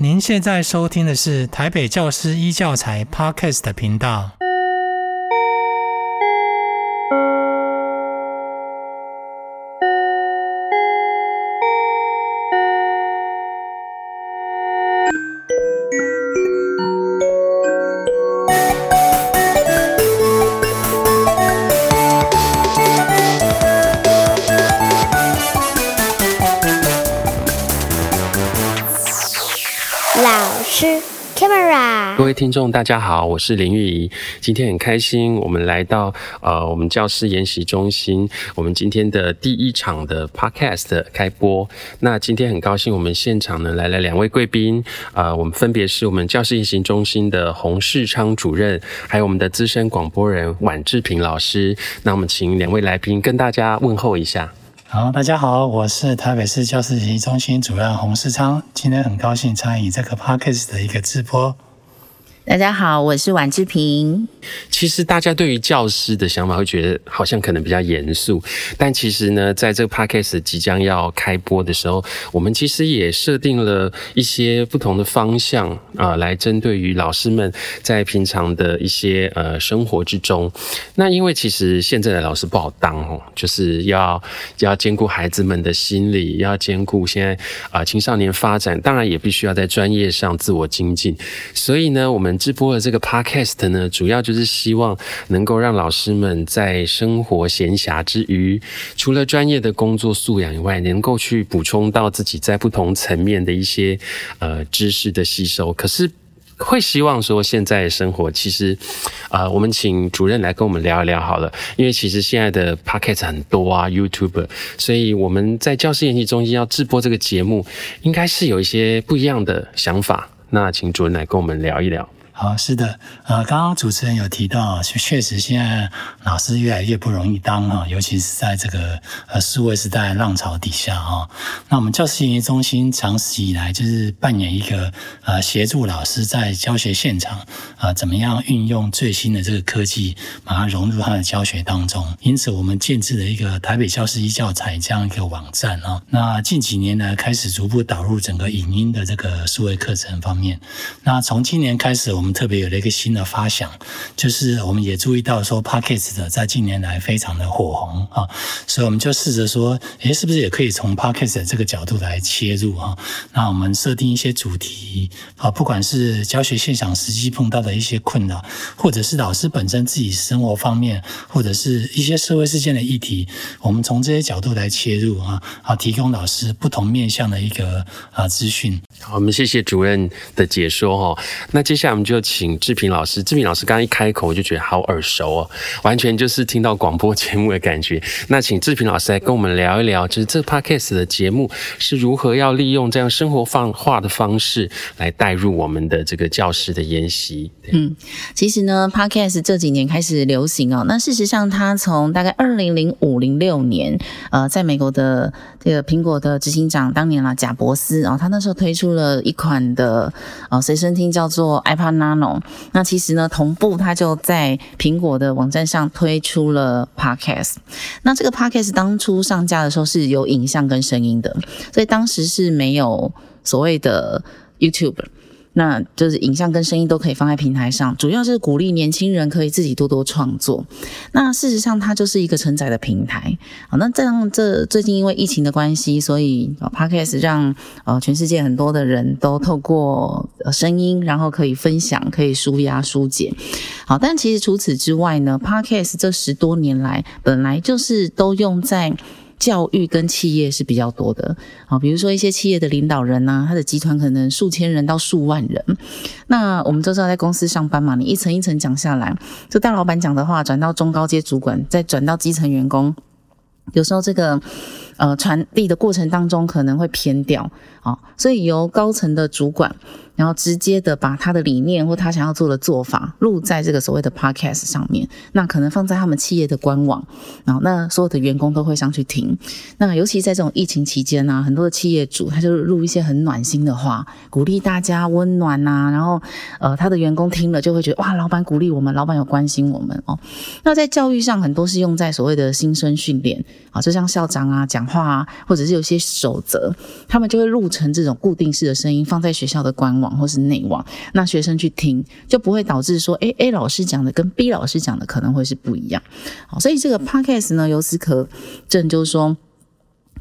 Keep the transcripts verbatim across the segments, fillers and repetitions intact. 您现在收听的是台北教师一教材 Podcast 的频道。各位听众大家好，我是林玉仪，今天很开心我们来到呃我们教师研习中心，我们今天的第一场的 podcast 开播。那今天很高兴我们现场呢来了两位贵宾，呃我们分别是我们教师研习中心的洪世昌主任，还有我们的资深广播人宛志平老师。那我们请两位来宾跟大家问候一下。好，大家好，我是台北市教师研习中心主任洪世昌，今天很高兴参与这个 podcast 的一个直播。大家好，我是宛志平。其实大家对于教师的想法会觉得好像可能比较严肃，但其实呢，在这个 podcast 即将要开播的时候，我们其实也设定了一些不同的方向啊、呃，来针对于老师们在平常的一些呃生活之中。那因为其实现在的老师不好当哦，就是要要兼顾孩子们的心理，要兼顾现在啊、呃、青少年发展，当然也必须要在专业上自我精进。所以呢，我们直播的这个 podcast 呢，主要就是希望能够让老师们在生活闲暇之余，除了专业的工作素养以外，能够去补充到自己在不同层面的一些呃知识的吸收。可是会希望说现在的生活其实呃，我们请主任来跟我们聊一聊好了，因为其实现在的 podcast 很多啊 YouTube， 所以我们在教师研习中心要直播这个节目，应该是有一些不一样的想法。那请主任来跟我们聊一聊。好，是的，呃，刚刚主持人有提到，确实现在老师越来越不容易当啊，尤其是在这个呃数位时代浪潮底下啊。那我们教师研习中心长期以来就是扮演一个呃协助老师在教学现场啊、呃、怎么样运用最新的这个科技，把它融入他的教学当中。因此，我们建置了一个台北教师一教材这样一个网站啊。那近几年来开始逐步导入整个影音的这个数位课程方面。那从今年开始，我们我们特别有了一个新的发想，就是我们也注意到说 Podcast 在近年来非常的火红啊，所以我们就试着说诶，是不是也可以从 Podcast 这个角度来切入啊？那我们设定一些主题啊，不管是教学现场实际碰到的一些困扰，或者是老师本身自己生活方面，或者是一些社会事件的议题，我们从这些角度来切入啊，啊提供老师不同面向的一个啊资讯。好，我们谢谢主任的解说哦。那接下来我们就就请志平老师，志平老师刚刚一开口我就觉得好耳熟哦，完全就是听到广播节目的感觉。那请志平老师来跟我们聊一聊，就是这 podcast 的节目是如何要利用这样生活化的方式来带入我们的这个教师的研习。嗯，其实呢 podcast 这几年开始流行哦，那事实上它从大概二零零五零六年，呃，在美国的这个苹果的执行长当年啦贾伯斯哦，他那时候推出了一款的呃随身听叫做 iPod Nano。那其实呢，同步他就在苹果的网站上推出了 podcast。那这个 podcast 当初上架的时候是有影像跟声音的，所以当时是没有所谓的 YouTube， 那就是影像跟声音都可以放在平台上，主要是鼓励年轻人可以自己多多创作。那事实上它就是一个承载的平台。好，那这样这最近因为疫情的关系，所以 podcast 让呃全世界很多的人都透过声音，然后可以分享，可以抒压疏解。好，但其实除此之外呢 ，podcast 这十多年来本来就是都用在教育跟企业是比较多的。好，比如说一些企业的领导人啊，他的集团可能数千人到数万人。那我们都知道在公司上班嘛，你一层一层讲下来，这大老板讲的话转到中高阶主管，再转到基层员工，有时候这个呃传递的过程当中可能会偏掉。好，所以由高层的主管，然后直接的把他的理念或他想要做的做法录在这个所谓的 podcast 上面，那可能放在他们企业的官网，然后那所有的员工都会上去听。那尤其在这种疫情期间啊，很多的企业主他就录一些很暖心的话，鼓励大家温暖啊，然后呃他的员工听了就会觉得哇，老板鼓励我们，老板有关心我们哦。那在教育上很多是用在所谓的新生训练啊，就像校长啊讲讲话啊，或者是有些守则，他们就会录成这种固定式的声音，放在学校的官网或是内网，那学生去听，就不会导致说 A, A 老师讲的跟 B 老师讲的可能会是不一样。好，所以这个 podcast 呢，由此可证就是说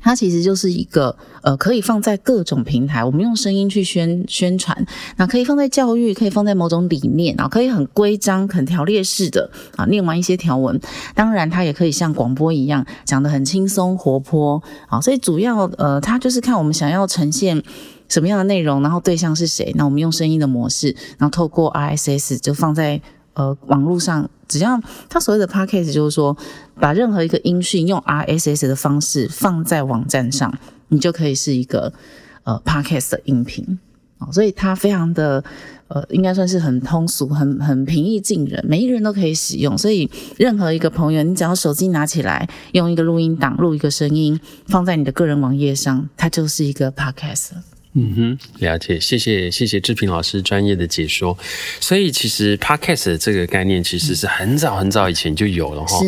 它其实就是一个呃，可以放在各种平台，我们用声音去宣宣传，那可以放在教育，可以放在某种理念，然后可以很规章、很条列式的啊，念完一些条文。当然，它也可以像广播一样讲得很轻松活泼啊。所以主要呃，它就是看我们想要呈现什么样的内容，然后对象是谁。那我们用声音的模式，然后透过 R S S 就放在呃网络上。只要它所谓的 podcast 就是说，把任何一个音讯用 R S S 的方式放在网站上，你就可以是一个呃 podcast 的音频。所以它非常的呃，应该算是很通俗，很很平易近人，每一个人都可以使用。所以任何一个朋友，你只要手机拿起来，用一个录音档录一个声音，放在你的个人网页上，它就是一个 podcast 了。嗯哼，了解，谢谢谢谢志平老师专业的解说。所以其实 podcast 这个概念其实是很早很早以前就有了哈，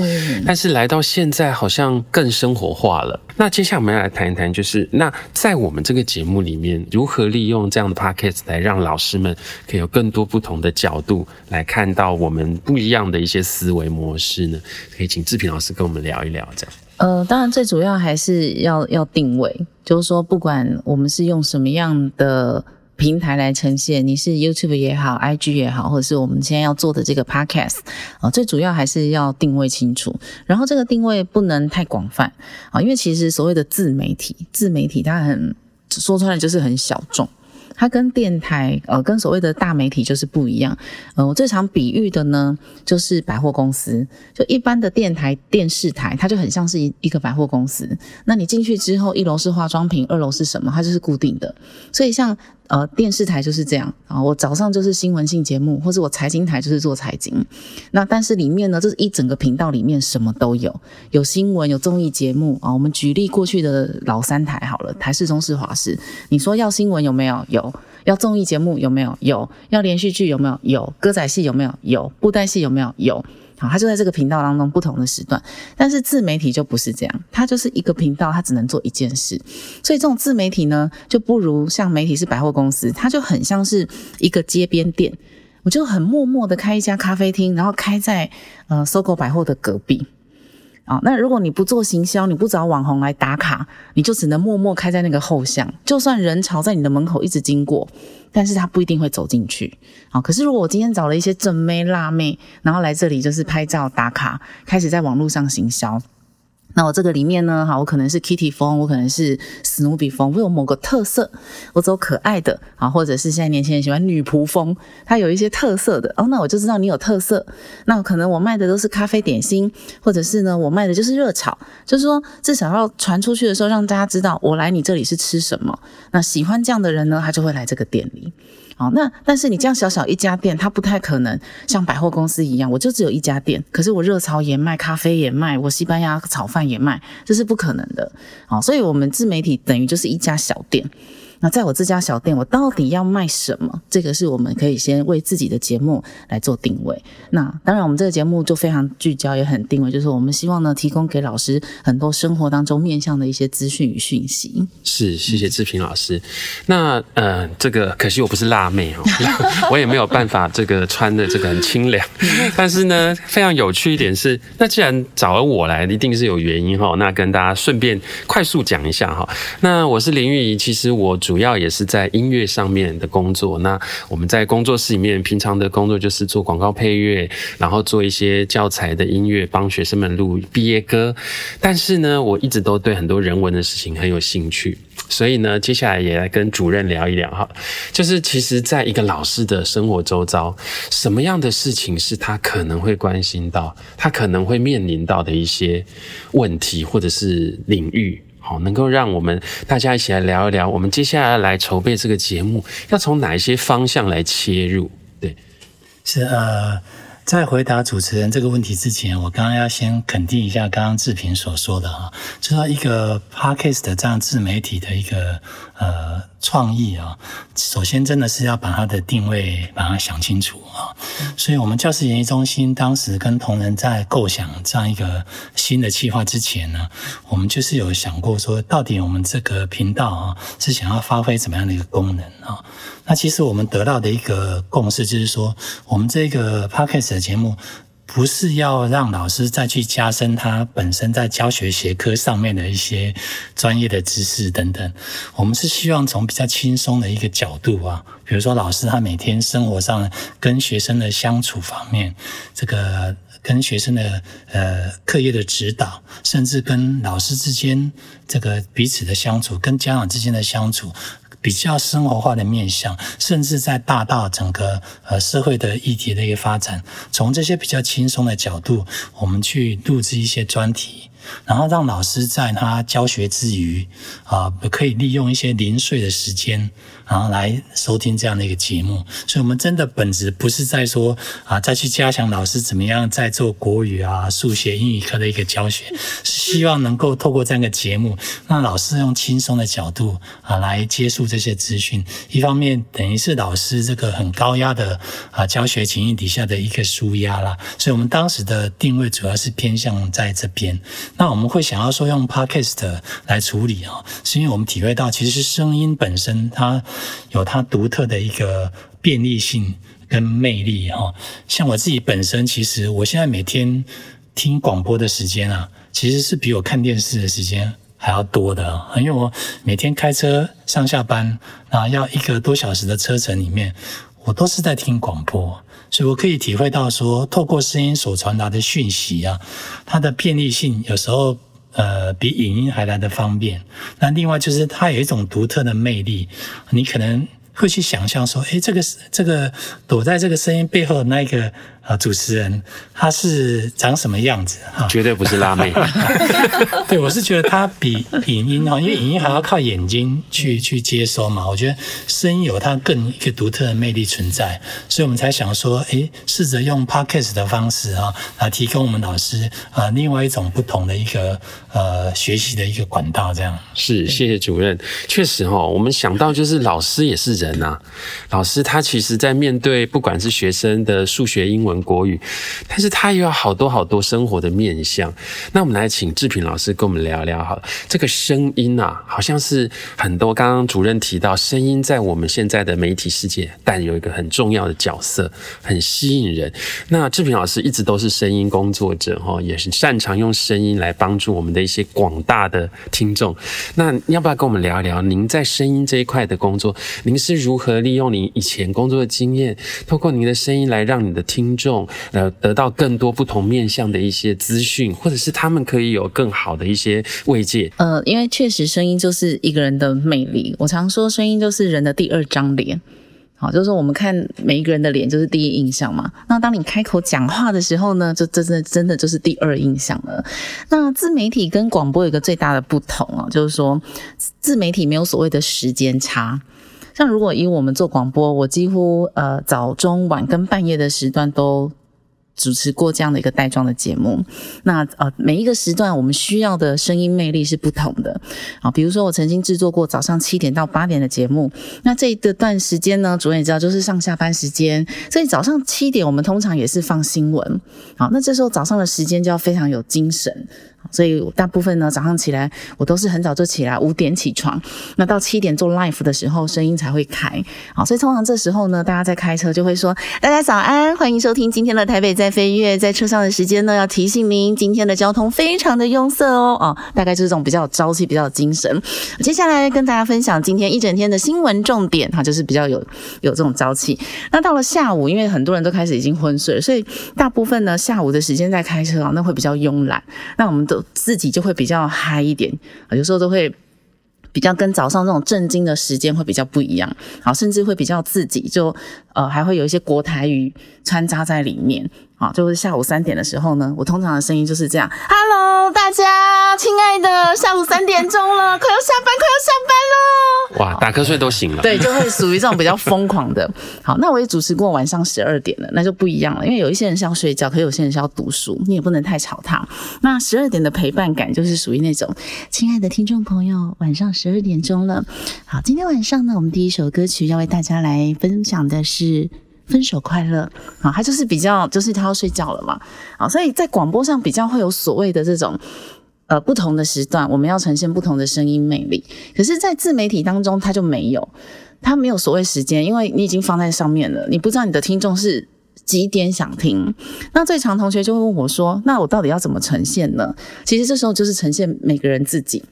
但是来到现在好像更生活化了。那接下来我们要来谈一谈，就是那在我们这个节目里面，如何利用这样的 podcast 来让老师们可以有更多不同的角度来看到我们不一样的一些思维模式呢？可以请志平老师跟我们聊一聊这样。呃，当然最主要还是要要定位，就是说不管我们是用什么样的平台来呈现，你是 YouTube 也好 I G 也好，或者是我们现在要做的这个 podcast、呃、最主要还是要定位清楚，然后这个定位不能太广泛、呃、因为其实所谓的自媒体自媒体它很说穿了就是很小众，它跟电台呃跟所谓的大媒体就是不一样。呃我最常比喻的呢就是百货公司。就一般的电台电视台它就很像是一个百货公司。那你进去之后，一楼是化妆品，二楼是什么，它就是固定的。所以像呃电视台就是这样啊，我早上就是新闻性节目，或是我财经台就是做财经。那但是里面呢，这是一整个频道里面什么都有。有新闻，有综艺节目啊，我们举例过去的老三台好了，台视、中视、华视。你说要新闻有没有？有。要综艺节目有没有？有。要连续剧有没有？有。歌仔戏有没有？有。布袋戏有没有？有。好，它就在这个频道当中不同的时段。但是自媒体就不是这样，它就是一个频道，它只能做一件事。所以这种自媒体呢，就不如像媒体是百货公司，它就很像是一个街边店。我就很默默的开一家咖啡厅，然后开在呃 SOGO 百货的隔壁。啊、哦，那如果你不做行销，你不找网红来打卡，你就只能默默开在那个后巷。就算人潮在你的门口一直经过，但是他不一定会走进去。好、哦，可是如果我今天找了一些正妹辣妹，然后来这里就是拍照打卡，开始在网络上行销。那我这个里面呢，好，我可能是 Kitty 风，我可能是史努比风，我有某个特色，我走可爱的，好，或者是现在年轻人喜欢女仆风，它有一些特色的，哦，那我就知道你有特色。那可能我卖的都是咖啡点心，或者是呢，我卖的就是热炒，就是说至少要传出去的时候，让大家知道我来你这里是吃什么。那喜欢这样的人呢，他就会来这个店里。好，那但是你这样小小一家店，它不太可能像百货公司一样，我就只有一家店，可是我热炒也卖，咖啡也卖，我西班牙炒饭也卖，这是不可能的。好，所以我们自媒体等于就是一家小店。那在我这家小店，我到底要卖什么？这个是我们可以先为自己的节目来做定位。那当然，我们这个节目就非常聚焦，也很定位，就是我们希望呢，提供给老师很多生活当中面向的一些资讯与讯息。是，谢谢志平老师。嗯、那呃，这个可惜我不是辣妹哦，我也没有办法这个穿的这个很清凉。但是呢，非常有趣一点是，那既然找了我来，一定是有原因哈、哦。那跟大家顺便快速讲一下哈、哦。那我是林鈺仪，其实我。主要也是在音乐上面的工作，那我们在工作室里面平常的工作就是做广告配乐，然后做一些教材的音乐，帮学生们录毕业歌。但是呢，我一直都对很多人文的事情很有兴趣，所以呢，接下来也来跟主任聊一聊哈，就是其实在一个老师的生活周遭，什么样的事情是他可能会关心到，他可能会面临到的一些问题或者是领域。好，能够让我们大家一起来聊一聊，我们接下来来筹备这个节目，要从哪一些方向来切入？对，是呃，在回答主持人这个问题之前，我刚刚要先肯定一下刚刚志平所说的啊，就是一个 podcast 这样自媒体的一个呃创意啊，首先真的是要把它的定位把它想清楚啊、哦。所以我们教室研习中心当时跟同仁在构想这样一个新的企划之前呢，我们就是有想过说到底我们这个频道啊是想要发挥怎么样的一个功能啊、哦。那其实我们得到的一个共识就是说，我们这个 Podcast 的节目不是要让老师再去加深他本身在教学学科上面的一些专业的知识等等，我们是希望从比较轻松的一个角度啊，比如说老师他每天生活上跟学生的相处方面，这个跟学生的呃课业的指导，甚至跟老师之间这个彼此的相处，跟家长之间的相处，比较生活化的面向，甚至在大到整个呃社会的议题的一个发展，从这些比较轻松的角度，我们去录制一些专题，然后让老师在他教学之余啊、呃，可以利用一些零碎的时间，然后来收听这样的一个节目。所以我们真的本质不是在说啊、呃，再去加强老师怎么样在做国语啊、数学、英语课的一个教学，是希望能够透过这样一个节目，让老师用轻松的角度啊、呃、来接触这这些资讯，一方面等于是老师这个很高压的啊教学情境底下的一个抒压啦，所以我们当时的定位主要是偏向在这边。那我们会想要说用 podcast 来处理啊、哦，是因为我们体会到其实声音本身它有它独特的一个便利性跟魅力啊、哦。像我自己本身，其实我现在每天听广播的时间啊，其实是比我看电视的时间还要多的，因为我每天开车上下班，那要一个多小时的车程里面，我都是在听广播，所以我可以体会到说，透过声音所传达的讯息啊，它的便利性有时候呃比影音还来得方便。那另外就是它有一种独特的魅力，你可能会去想象说，诶，这个这个躲在这个声音背后的那一个呃主持人，他是长什么样子啊？绝对不是辣妹。对，我是觉得他比影音啊，因为影音还要靠眼睛去去接收嘛。我觉得声音有它更一个独特的魅力存在，所以我们才想说，诶，试着用 podcast 的方式啊，来提供我们老师啊、呃、另外一种不同的一个呃学习的一个管道。这样是，谢谢主任。确实哈、哦，我们想到就是老师也是人。人啊，老师他其实在面对不管是学生的数学、英文、国语，但是他也有好多好多生活的面向。那我们来请志平老师跟我们聊聊好了。这个声音啊，好像是很多刚刚主任提到，声音在我们现在的媒体世界但有一个很重要的角色，很吸引人。那志平老师一直都是声音工作者，也是擅长用声音来帮助我们的一些广大的听众。那要不要跟我们聊一聊您在声音这一块的工作，您是如何利用您以前工作的经验，透过您的声音来让你的听众呃得到更多不同面向的一些资讯，或者是他们可以有更好的一些慰藉？呃，因为确实声音就是一个人的魅力。我常说声音就是人的第二张脸。好，就是说我们看每一个人的脸就是第一印象嘛。那当你开口讲话的时候呢，就真的真的就是第二印象了。那自媒体跟广播有一个最大的不同哦，就是说自媒体没有所谓的时间差。像如果以我们做广播，我几乎呃早中晚跟半夜的时段都主持过这样的一个带状的节目。那呃每一个时段我们需要的声音魅力是不同的。好，比如说我曾经制作过早上七点到八点的节目。那这一段时间呢，主任也知道就是上下班时间，所以早上七点我们通常也是放新闻。好，那这时候早上的时间就要非常有精神。所以大部分呢，早上起来我都是很早就起来，五点起床，那到七点做 live 的时候声音才会开。好，所以通常这时候呢，大家在开车就会说，大家早安，欢迎收听今天的台北在飞跃。在车上的时间呢，要提醒您今天的交通非常的拥塞哦。哦，大概就是这种比较有朝气，比较有精神。接下来跟大家分享今天一整天的新闻重点，它就是比较有有这种朝气。那到了下午，因为很多人都开始已经昏睡了，所以大部分呢下午的时间在开车啊，那会比较慵懒。那我们都自己就会比较嗨一点，有时候都会比较跟早上这种正经的时间会比较不一样，好，甚至会比较自己就呃还会有一些国台语穿插在里面，好，就是下午三点的时候呢，我通常的声音就是这样 ：“Hello， 大家，亲爱的，下午三点钟了，快要下班，快要下班了。”哇，打瞌睡都醒了。对，就会属于这种比较疯狂的。好，那我也主持过晚上十二点了，那就不一样了，因为有一些人是要睡觉，可是有些人是要读书，你也不能太吵他。那十二点的陪伴感就是属于那种，亲爱的听众朋友，晚上十二点钟了。好，今天晚上呢，我们第一首歌曲要为大家来分享的是。分手快乐，好，他就是比较，就是他要睡觉了嘛，好，所以在广播上比较会有所谓的这种，呃，不同的时段，我们要呈现不同的声音魅力。可是，在自媒体当中，他就没有，他没有所谓时间，因为你已经放在上面了，你不知道你的听众是几点想听。那最常同学就会问我说：“那我到底要怎么呈现呢？”其实这时候就是呈现每个人自己。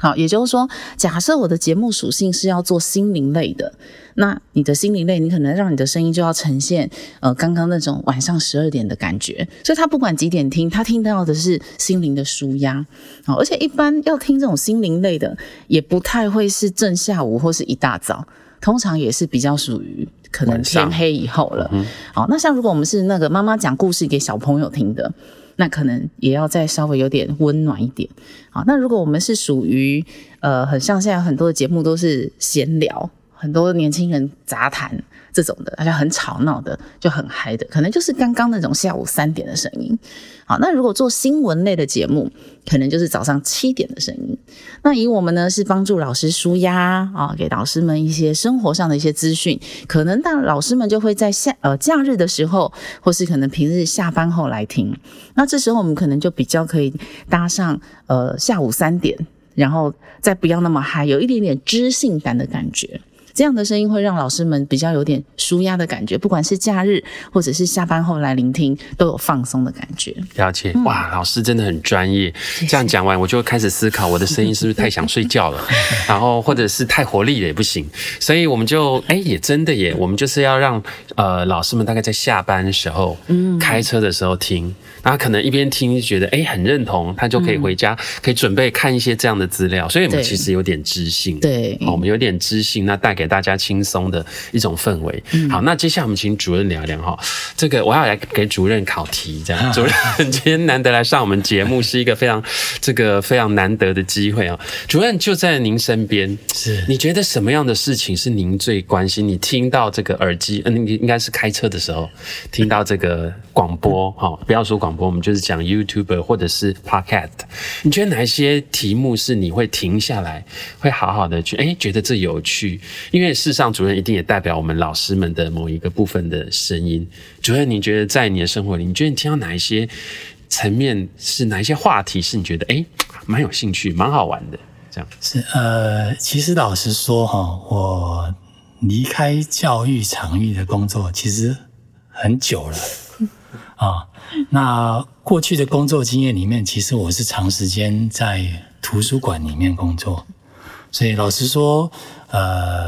好，也就是说，假设我的节目属性是要做心灵类的，那你的心灵类，你可能让你的声音就要呈现，呃，刚刚那种晚上十二点的感觉。所以他不管几点听，他听到的是心灵的抒压。好，而且一般要听这种心灵类的，也不太会是正下午或是一大早，通常也是比较属于可能天黑以后了。好，那像如果我们是那个妈妈讲故事给小朋友听的。那可能也要再稍微有点温暖一点。好，那如果我们是属于呃，很像现在很多的节目都是闲聊，很多年轻人杂谈这种的，而且很吵闹的，就很嗨的，可能就是刚刚那种下午三点的声音。好，那如果做新闻类的节目，可能就是早上七点的声音。那以我们呢是帮助老师抒压啊，给老师们一些生活上的一些资讯，可能那老师们就会在下呃假日的时候，或是可能平日下班后来听。那这时候我们可能就比较可以搭上呃下午三点，然后再不要那么嗨，有一点点知性感的感觉。这样的声音会让老师们比较有点舒压的感觉，不管是假日或者是下班后来聆听，都有放松的感觉。了解，哇，老师真的很专业。嗯、这样讲完，我就开始思考，我的声音是不是太想睡觉了，然后或者是太活力了也不行。所以我们就，哎、欸，也真的耶，我们就是要让呃老师们大概在下班的时候，嗯，开车的时候听，然后可能一边听就觉得哎、欸、很认同，他就可以回家、嗯、可以准备看一些这样的资料。所以我们其实有点知性，对，哦、我们有点知性，那带给大家轻松的一种氛围。嗯、好，那接下来我们请主任聊一聊哈，这个我要来给主任考题，这样主任今天难得来上我们节目，是一个非常这个非常难得的机会啊。主任就在您身边，是你觉得什么样的事情是您最关心？你听到这个耳机，嗯、呃，应该是开车的时候听到这个广播哈、哦，不要说广播，我们就是讲 YouTube 或者是 Podcast， 你觉得哪一些题目是你会停下来，会好好的去哎、欸、觉得这有趣？因为事实上主任一定也代表我们老师们的某一个部分的声音。主任，你觉得在你的生活里，你觉得你听到哪一些层面，是哪一些话题是你觉得诶蛮有兴趣蛮好玩的这样？是呃其实老实说齁，我离开教育场域的工作其实很久了。啊，那过去的工作经验里面，其实我是长时间在图书馆里面工作。所以老实说呃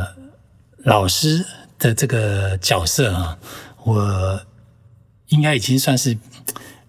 老师的这个角色啊，我应该已经算是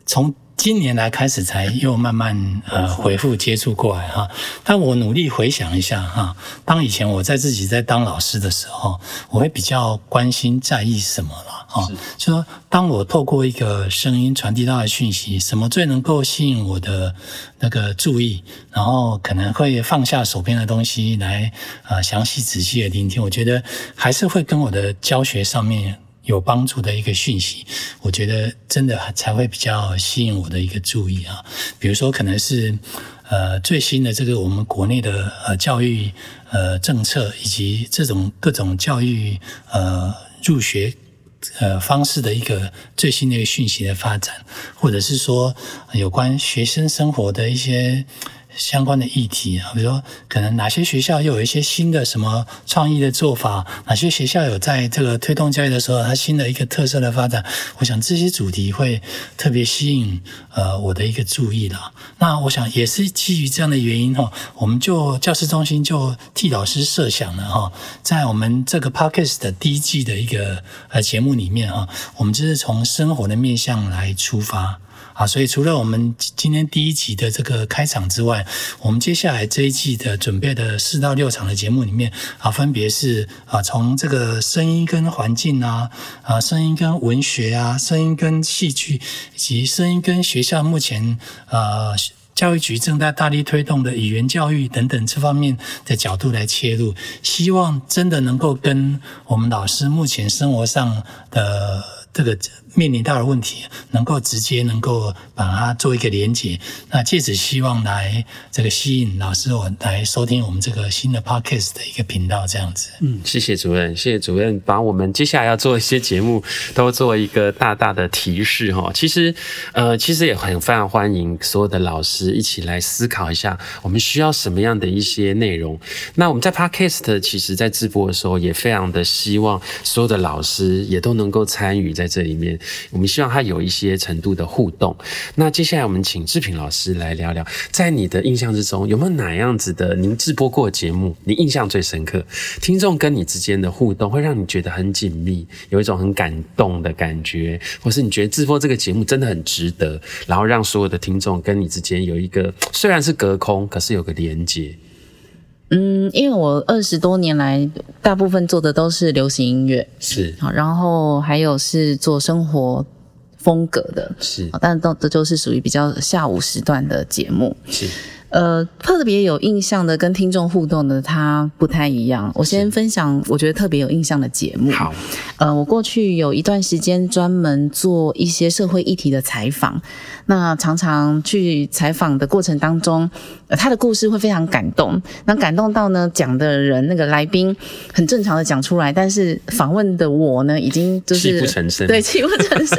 从今年来开始才又慢慢呃回复接触过来哈。但我努力回想一下哈，当以前我在自己在当老师的时候，我会比较关心在意什么啦哈。就说当我透过一个声音传递到的讯息，什么最能够吸引我的那个注意，然后可能会放下手边的东西来呃详细仔细的聆听，我觉得还是会跟我的教学上面有帮助的一个讯息，我觉得真的才会比较吸引我的一个注意啊。比如说可能是呃最新的这个我们国内的呃教育呃政策，以及这种各种教育呃入学呃方式的一个最新的一个讯息的发展，或者是说有关学生生活的一些相关的议题啊，比如说可能哪些学校又有一些新的什么创意的做法，哪些学校有在这个推动教育的时候它新的一个特色的发展，我想这些主题会特别吸引呃我的一个注意啦。那我想也是基于这样的原因齁，我们就教师中心就替老师设想了齁，在我们这个 Podcast 的第一季的一个呃节目里面齁，我们就是从生活的面向来出发。好，所以除了我们今天第一集的这个开场之外，我们接下来这一季的准备的四到六场的节目里面啊，分别是啊从这个声音跟环境啊，啊声音跟文学啊，声音跟戏剧，以及声音跟学校目前呃。教育局正在大力推动的语言教育等等这方面的角度来切入，希望真的能够跟我们老师目前生活上的这个面临到的问题能够直接能够把它做一个连结，那借此希望来这个吸引老师我来收听我们这个新的 podcast 的一个频道这样子。嗯，谢谢主任，谢谢主任把我们接下来要做一些节目都做一个大大的提示齁。其实呃其实也很非常欢迎所有的老师一起来思考一下我们需要什么样的一些内容。那我们在 podcast 其实在直播的时候也非常的希望所有的老师也都能够参与在这里面，我们希望它有一些程度的互动。那接下来我们请志平老师来聊聊，在你的印象之中有没有哪样子的您直播过的节目你印象最深刻，听众跟你之间的互动会让你觉得很紧密，有一种很感动的感觉，或是你觉得直播这个节目真的很值得，然后让所有的听众跟你之间有一个虽然是隔空可是有个连结？嗯，因为我二十多年来大部分做的都是流行音乐，是，然后还有是做生活风格的，是，但都这就是属于比较下午时段的节目，是。呃，特别有印象的跟听众互动的它不太一样。我先分享我觉得特别有印象的节目。好，呃，我过去有一段时间专门做一些社会议题的采访，那常常去采访的过程当中，呃，他的故事会非常感动，那感动到呢，讲的人那个来宾很正常的讲出来，但是访问的我呢，已经就是泣不成声，对，泣不成声。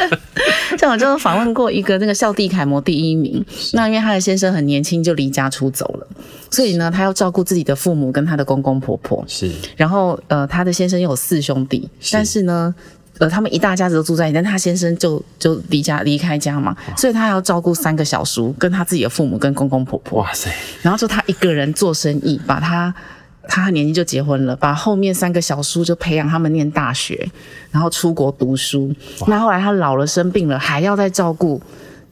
像我就访问过一个那个孝弟楷模第一名，那因为他的先生很年轻就离家。他出走了，所以呢他要照顾自己的父母跟他的公公婆婆，是，然后呃他的先生又有四兄弟，是，但是呢呃他们一大家子都住在一起，但他先生就就离家离开家嘛，所以他要照顾三个小叔跟他自己的父母跟公公婆婆。哇塞，然后就他一个人做生意，把他他年纪就结婚了，把后面三个小叔就培养他们念大学，然后出国读书，那后来他老了生病了还要再照顾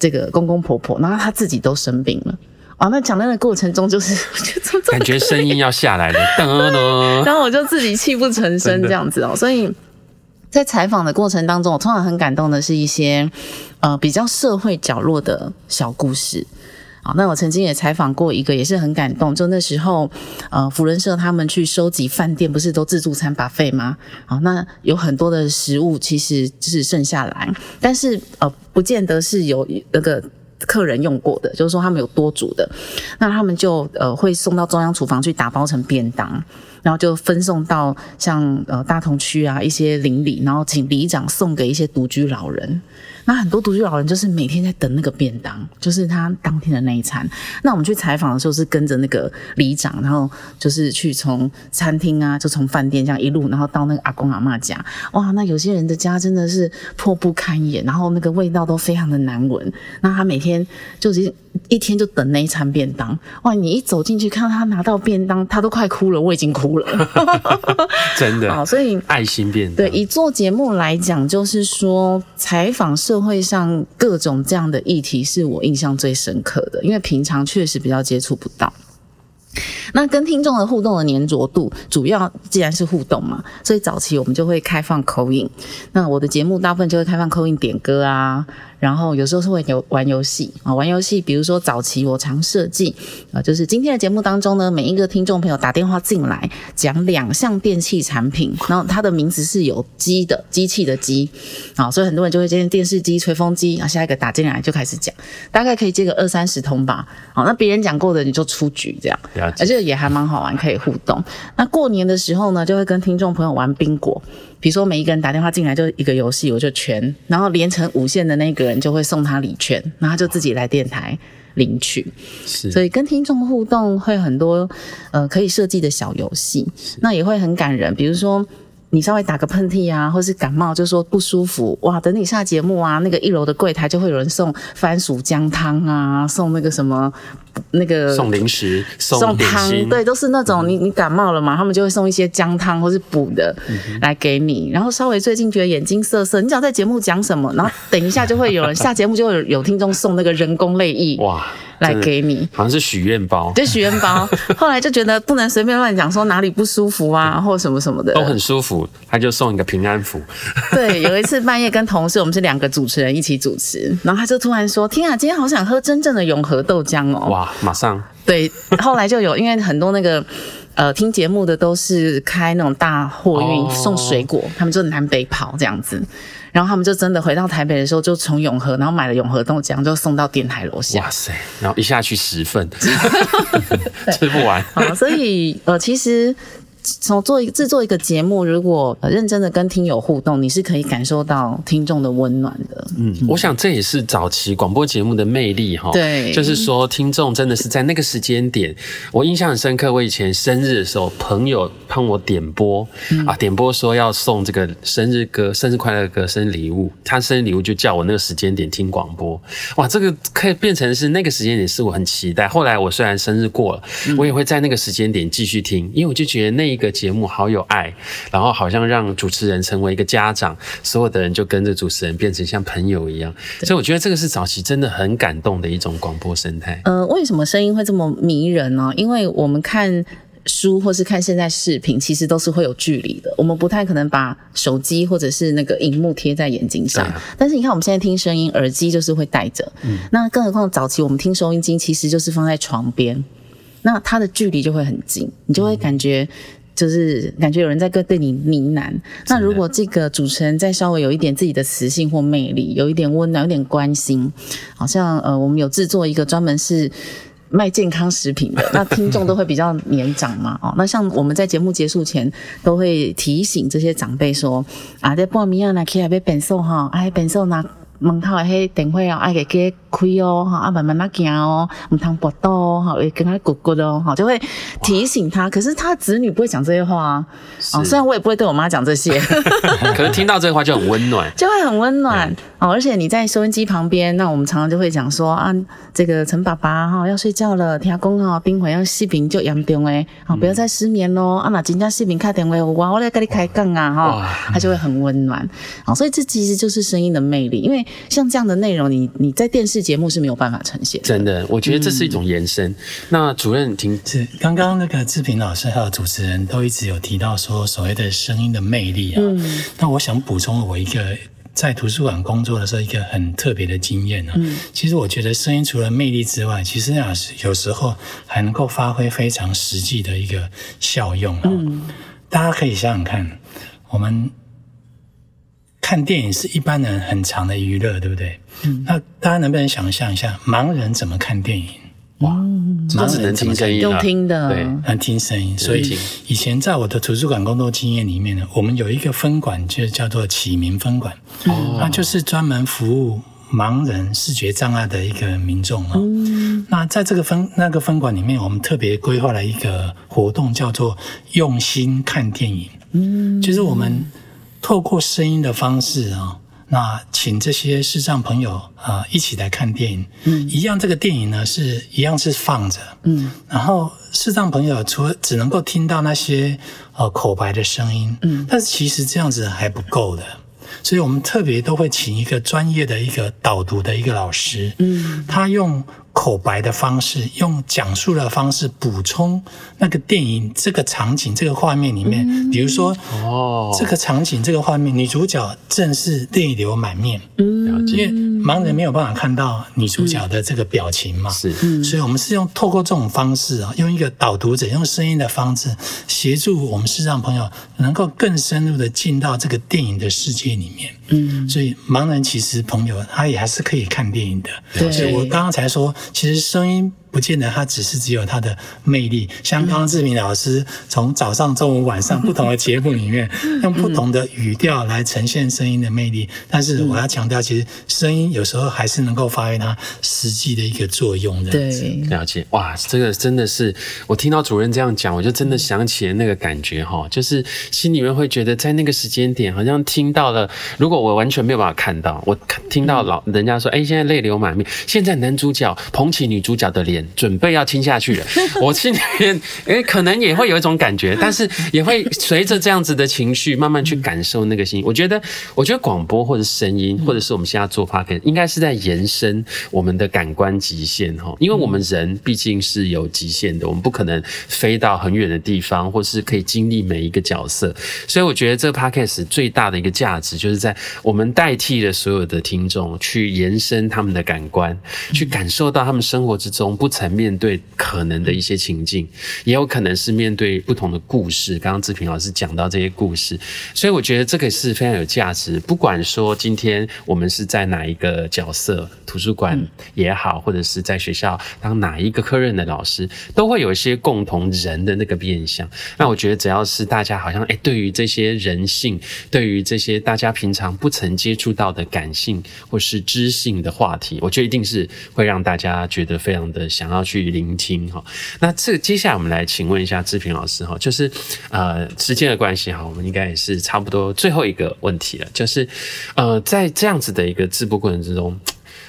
这个公公婆婆，然后他自己都生病了。哦，那讲那个过程中就是我觉得这么感觉声音要下来了，噔噔，然后我就自己泣不成声这样子哦。所以在采访的过程当中，我通常很感动的是一些呃比较社会角落的小故事。好，那我曾经也采访过一个也是很感动，就那时候呃福人社他们去收集饭店不是都自助餐 buffet 吗？好，那有很多的食物其实就是剩下来，但是呃不见得是有那个客人用过的，就是说他们有多煮的，那他们就呃会送到中央厨房去打包成便当，然后就分送到像呃大同区啊一些邻里，然后请里长送给一些独居老人。那很多独居老人就是每天在等那个便当，就是他当天的那一餐。那我们去采访的时候是跟着那个里长，然后就是去从餐厅啊，就从饭店这样一路，然后到那个阿公阿嬷家。哇，那有些人的家真的是破不堪言，然后那个味道都非常的难闻。那他每天就是一天就等那一餐便当。哇，你一走进去看到他拿到便当，他都快哭了，我已经哭了。真的，所以爱心变大。对，以做节目来讲，就是说采访社会上各种这样的议题是我印象最深刻的，因为平常确实比较接触不到。那跟听众的互动的粘着度，主要既然是互动嘛，所以早期我们就会开放 call in。那我的节目大部分就会开放 call in 点歌啊，然后有时候是会玩游戏啊，玩游戏，比如说早期我常设计啊，就是今天的节目当中呢，每一个听众朋友打电话进来讲两项电器产品，然后它的名字是有机的，机器的机啊，所以很多人就会接电视机、吹风机啊，下一个打进来就开始讲，大概可以接个二三十通吧。好，那别人讲过的你就出局这样。而且也还蛮好玩，可以互动。那过年的时候呢，就会跟听众朋友玩宾果，比如说每一个人打电话进来就一个游戏，我就圈，然后连成五线的那个人就会送他礼券，然后他就自己来电台领取。是，所以跟听众互动会很多，呃，可以设计的小游戏，那也会很感人。比如说你稍微打个喷嚏啊，或是感冒就说不舒服，哇，等你下节目啊，那个一楼的柜台就会有人送番薯姜汤啊，送那个什么那个送零食送汤，对，都是那种你你感冒了嘛，他们就会送一些姜汤或是补的来给你，然后稍微最近觉得眼睛涩涩，你只要在节目讲什么，然后等一下就会有人下节目就会有听众送那个人工泪液哇来给你，好像是许愿包，对，许愿包。后来就觉得不能随便乱讲说哪里不舒服啊或什么什么的，都很舒服，他就送一个平安符。对，有一次半夜跟同事，我们是两个主持人一起主持，然后他就突然说：“天啊，今天好想喝真正的永和豆浆哦！”哇，马上。对，后来就有，因为很多那个。呃，听节目的都是开那种大货运、oh. 送水果，他们就南北跑这样子，然后他们就真的回到台北的时候，就从永和，然后买了永和豆浆，就送到电台楼下。哇塞！然后一下去十份，吃不完。好，所以呃，其实从做制作一个节目，如果认真的跟听友互动，你是可以感受到听众的温暖的。嗯，我想这也是早期广播节目的魅力哈。对，就是说听众真的是在那个时间点，我印象很深刻。我以前生日的时候，朋友帮我点播、嗯、啊，点播说要送这个生日歌、生日快乐歌、生日礼物，他生日礼物就叫我那个时间点听广播。哇，这个可以变成是那个时间点是我很期待。后来我虽然生日过了，我也会在那个时间点继续听，因为我就觉得那。一个节目好有爱，然后好像让主持人成为一个家长，所有的人就跟着主持人变成像朋友一样，所以我觉得这个是早期真的很感动的一种广播生态。呃，为什么声音会这么迷人呢？因为我们看书或是看现在视频，其实都是会有距离的，我们不太可能把手机或者是那个荧幕贴在眼睛上、啊、但是你看我们现在听声音，耳机就是会戴着、嗯、那更何况早期我们听收音机其实就是放在床边，那它的距离就会很近，你就会感觉、嗯就是感觉有人在对你呢喃。那如果这个主持人再稍微有一点自己的磁性或魅力，有一点温暖，有点关心，好像呃，我们有制作一个专门是卖健康食品的，那听众都会比较年长嘛，哦，那像我们在节目结束前都会提醒这些长辈说啊，在半暝啊，那起来要变瘦哈，哎，变瘦那。门口迄电话哦，爱给给开哦，哈，啊慢慢那行哦，唔通搏倒哦，哈，会跟他咕咕哦，哈，就会提醒他。可是他子女不会讲这些话啊，哦，虽然我也不会对我妈讲这些，可是听到这些话就很温暖，就会很温暖、嗯、哦。而且你在收音机旁边，那我们常常就会讲说啊，这个陈爸爸哈、哦、要睡觉了，听讲哦，冰火要视频就严重诶，啊、哦、不要再失眠喽、嗯，啊那真正视频开电话，哇，我来跟你开讲啊哈、哦，他就会很温暖。啊、哦，所以这其实就是声音的魅力，因为。像这样的内容你，你你在电视节目是没有办法呈现的。真的，我觉得这是一种延伸。嗯、那主任听，是刚刚那个志平老师还有主持人都一直有提到说所谓的声音的魅力啊。嗯、那我想补充我一个在图书馆工作的时候一个很特别的经验啊。嗯、其实我觉得声音除了魅力之外，其实啊有时候还能够发挥非常实际的一个效用啊。嗯、大家可以想想看，我们。看电影是一般人很长的娱乐，对不对、嗯、那大家能不能想象一下盲人怎么看电影？哇，盲人怎么看电影？用听的，对，能听声音。所以以前在我的图书馆工作经验里面呢，我们有一个分馆就叫做启明分馆、嗯、那就是专门服务盲人视觉障碍的一个民众、哦嗯、那在这个分那个分馆里面，我们特别规划了一个活动叫做用心看电影、嗯、就是我们透过声音的方式啊，那请这些视障朋友啊、呃、一起来看电影。嗯，一样这个电影呢是一样是放着，嗯，然后视障朋友除了只能够听到那些呃口白的声音，嗯，但是其实这样子还不够的，所以我们特别都会请一个专业的一个导读的一个老师，嗯，他用口白的方式，用讲述的方式补充那个电影这个场景这个画面里面、嗯、比如说、哦、这个场景这个画面女主角正是泪流满面、嗯、因为盲人没有办法看到女主角的这个表情嘛，是、嗯、所以我们是用透过这种方式啊，用一个导读者用声音的方式协助我们视障朋友能够更深入的进到这个电影的世界里面、嗯、所以盲人其实朋友他也还是可以看电影的，所以我刚刚才说其实声音不见得它只是只有它的魅力。像刚刚志明老师从早上、中午、晚上不同的节目里面，用不同的语调来呈现声音的魅力。但是我要强调，其实声音有时候还是能够发挥它实际的一个作用的。对，了解。哇，这个真的是我听到主任这样讲，我就真的想起了那个感觉哈，就是心里面会觉得在那个时间点，好像听到了。如果我完全没有办法看到，我听到老人家说，哎、欸，现在泪流满面，现在男主角捧起女主角的脸。准备要亲下去了，我心里面、欸、可能也会有一种感觉，但是也会随着这样子的情绪慢慢去感受那个心。我觉得，我觉得广播或者声音，或者是我们现在做 podcast， 应该是在延伸我们的感官极限哈，因为我们人毕竟是有极限的，我们不可能飞到很远的地方，或是可以经历每一个角色。所以我觉得这 podcast 最大的一个价值，就是在我们代替了所有的听众，去延伸他们的感官，去感受到他们生活之中不。曾面对可能的一些情境，也有可能是面对不同的故事，刚刚志平老师讲到这些故事，所以我觉得这个是非常有价值，不管说今天我们是在哪一个角色，图书馆也好，或者是在学校当哪一个科任的老师，都会有一些共同人的那个面向。那我觉得只要是大家好像、欸、对于这些人性，对于这些大家平常不曾接触到的感性或是知性的话题，我觉得一定是会让大家觉得非常的想要去聆听。那这接下来我们来请问一下志平老师，就是呃时间的关系，我们应该也是差不多最后一个问题了，就是呃在这样子的一个直播过程之中，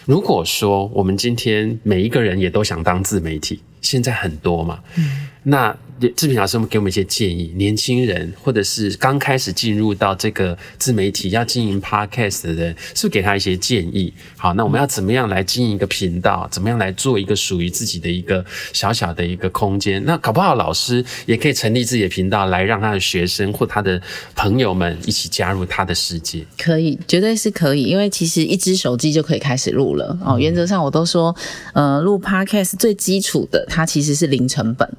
如果说我们今天每一个人也都想当自媒体，现在很多嘛，嗯，那志平老师给我们一些建议，年轻人或者是刚开始进入到这个自媒体要经营 podcast 的人，是不是给他一些建议？好，那我们要怎么样来经营一个频道？怎么样来做一个属于自己的一个小小的一个空间？那搞不好老师也可以成立自己的频道，来让他的学生或他的朋友们一起加入他的世界。可以，绝对是可以，因为其实一只手机就可以开始录了。哦，原则上我都说，呃，录 podcast 最基础的，它其实是零成本。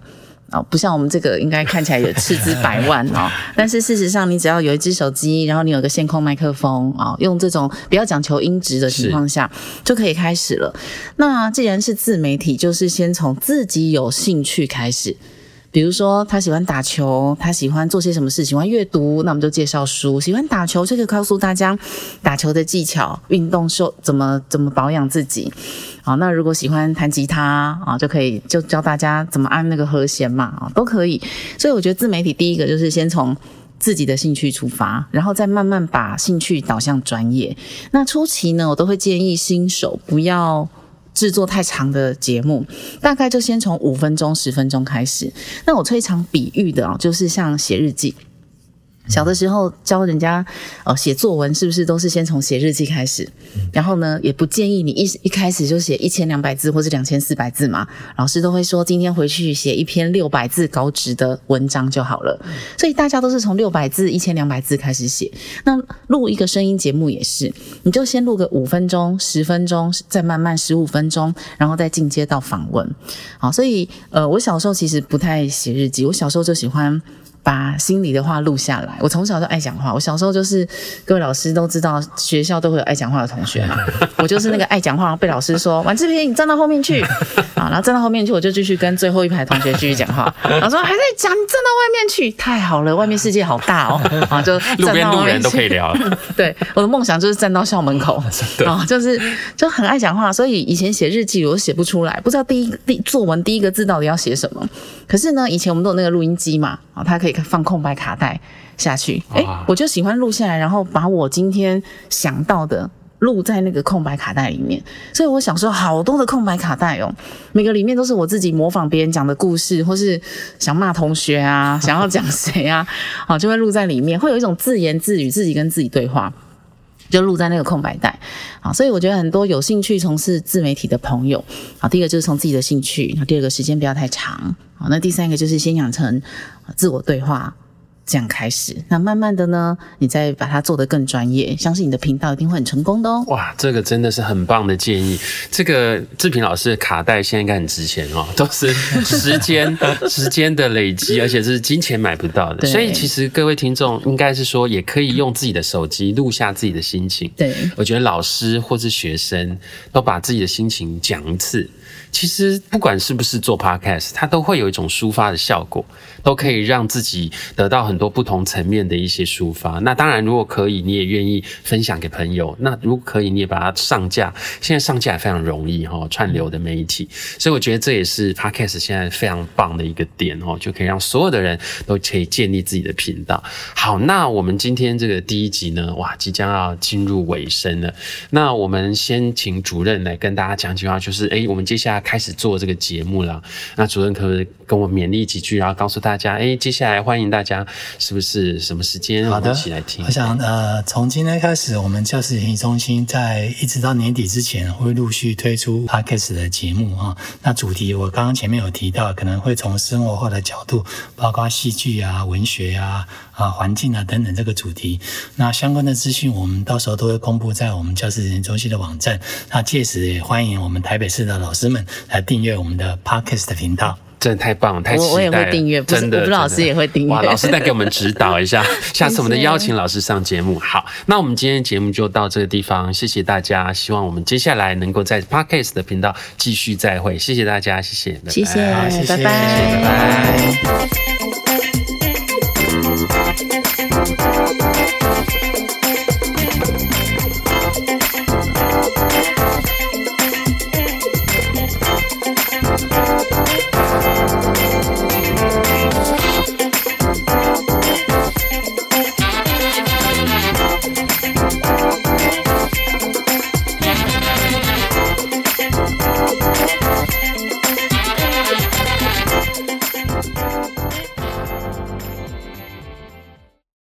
哦，不像我们这个应该看起来有斥资百万哦，但是事实上你只要有一只手机，然后你有个线控麦克风哦，用这种比较讲求音质的情况下，就可以开始了。那既然是自媒体，就是先从自己有兴趣开始。比如说他喜欢打球，他喜欢做些什么事，喜欢阅读，那我们就介绍书。喜欢打球，这个告诉大家打球的技巧、运动受怎么怎么保养自己。好，那如果喜欢弹吉他啊，就可以就教大家怎么按那个和弦嘛，啊，都可以。所以我觉得自媒体第一个就是先从自己的兴趣出发，然后再慢慢把兴趣导向专业。那初期呢，我都会建议新手不要制作太长的节目，大概就先从五分钟、十分钟开始。那我最常比喻的啊，就是像写日记。小的时候教人家呃写作文，是不是都是先从写日记开始？然后呢，也不建议你一一开始就写一千两百字或是两千四百字嘛。老师都会说，今天回去写一篇六百字稿纸的文章就好了。所以大家都是从六百字、一千两百字开始写。那录一个声音节目也是，你就先录个五分钟、十分钟，再慢慢十五分钟，然后再进阶到访问。好，所以呃我小时候其实不太写日记，我小时候就喜欢把心里的话录下来。我从小就爱讲话，我小时候就是各位老师都知道，学校都会有爱讲话的同学嘛。我就是那个爱讲话，然后被老师说婉志平你站到后面去啊，然后站到后面去，我就继续跟最后一排同学继续讲话。老师说还在讲，你站到外面去，太好了，外面世界好大哦。啊，就路边路人都可以聊。对，我的梦想就是站到校门口啊，就是就很爱讲话，所以以前写日记我写不出来，不知道第一第作文第一个字到底要写什么。可是呢，以前我们都有那个录音机嘛，啊，它可以放空白卡带下去，欸，我就喜欢录下来，然后把我今天想到的录在那个空白卡带里面。所以我想说好多的空白卡带哦，每个里面都是我自己模仿别人讲的故事，或是想骂同学啊，想要讲谁啊，好，就会录在里面，会有一种自言自语，自己跟自己对话，就录在那个空白带。好，所以我觉得很多有兴趣从事自媒体的朋友，好，第一个就是从自己的兴趣，第二个时间不要太长，好，那第三个就是先养成自我对话，这样开始，那慢慢的呢，你再把它做得更专业，相信你的频道一定会很成功的哦。哇，这个真的是很棒的建议。这个志平老师的卡带现在应该很值钱哦，都是时间时间的累积，而且是金钱买不到的。所以其实各位听众应该是说，也可以用自己的手机录下自己的心情。对，我觉得老师或是学生都把自己的心情讲一次。其实不管是不是做 podcast， 它都会有一种抒发的效果，都可以让自己得到很多不同层面的一些抒发。那当然如果可以你也愿意分享给朋友，那如果可以你也把它上架，现在上架也非常容易，串流的媒体，所以我觉得这也是 podcast 现在非常棒的一个点，就可以让所有的人都可以建立自己的频道。好，那我们今天这个第一集呢，哇，即将要进入尾声了。那我们先请主任来跟大家讲几句话，就是哎、欸，我们接下来开始做这个节目了。那主任可不可以跟我勉励几句，然后告诉大家，哎、欸，接下来欢迎大家是不是什么时间我们一起来听？我想呃，从今天开始，我们教室演艺中心在一直到年底之前会陆续推出 podcast 的节目啊、哦。那主题我刚刚前面有提到，可能会从生活化的角度，包括戏剧啊、文学啊、啊环境啊等等这个主题。那相关的资讯我们到时候都会公布在我们教室演艺中心的网站。那届时也欢迎我们台北市的老师们来订阅我们的 podcast 的频道。真的太棒了，太期待了！我也会订阅，真的，我不老师也会订阅。哇，老师再给我们指导一下，下次我们再邀请老师上节目。好，那我们今天的节目就到这个地方，谢谢大家。希望我们接下来能够在 Podcast 的频道继续再会，谢谢大家，谢谢，谢谢，拜拜，谢谢，拜拜。We'll be right back.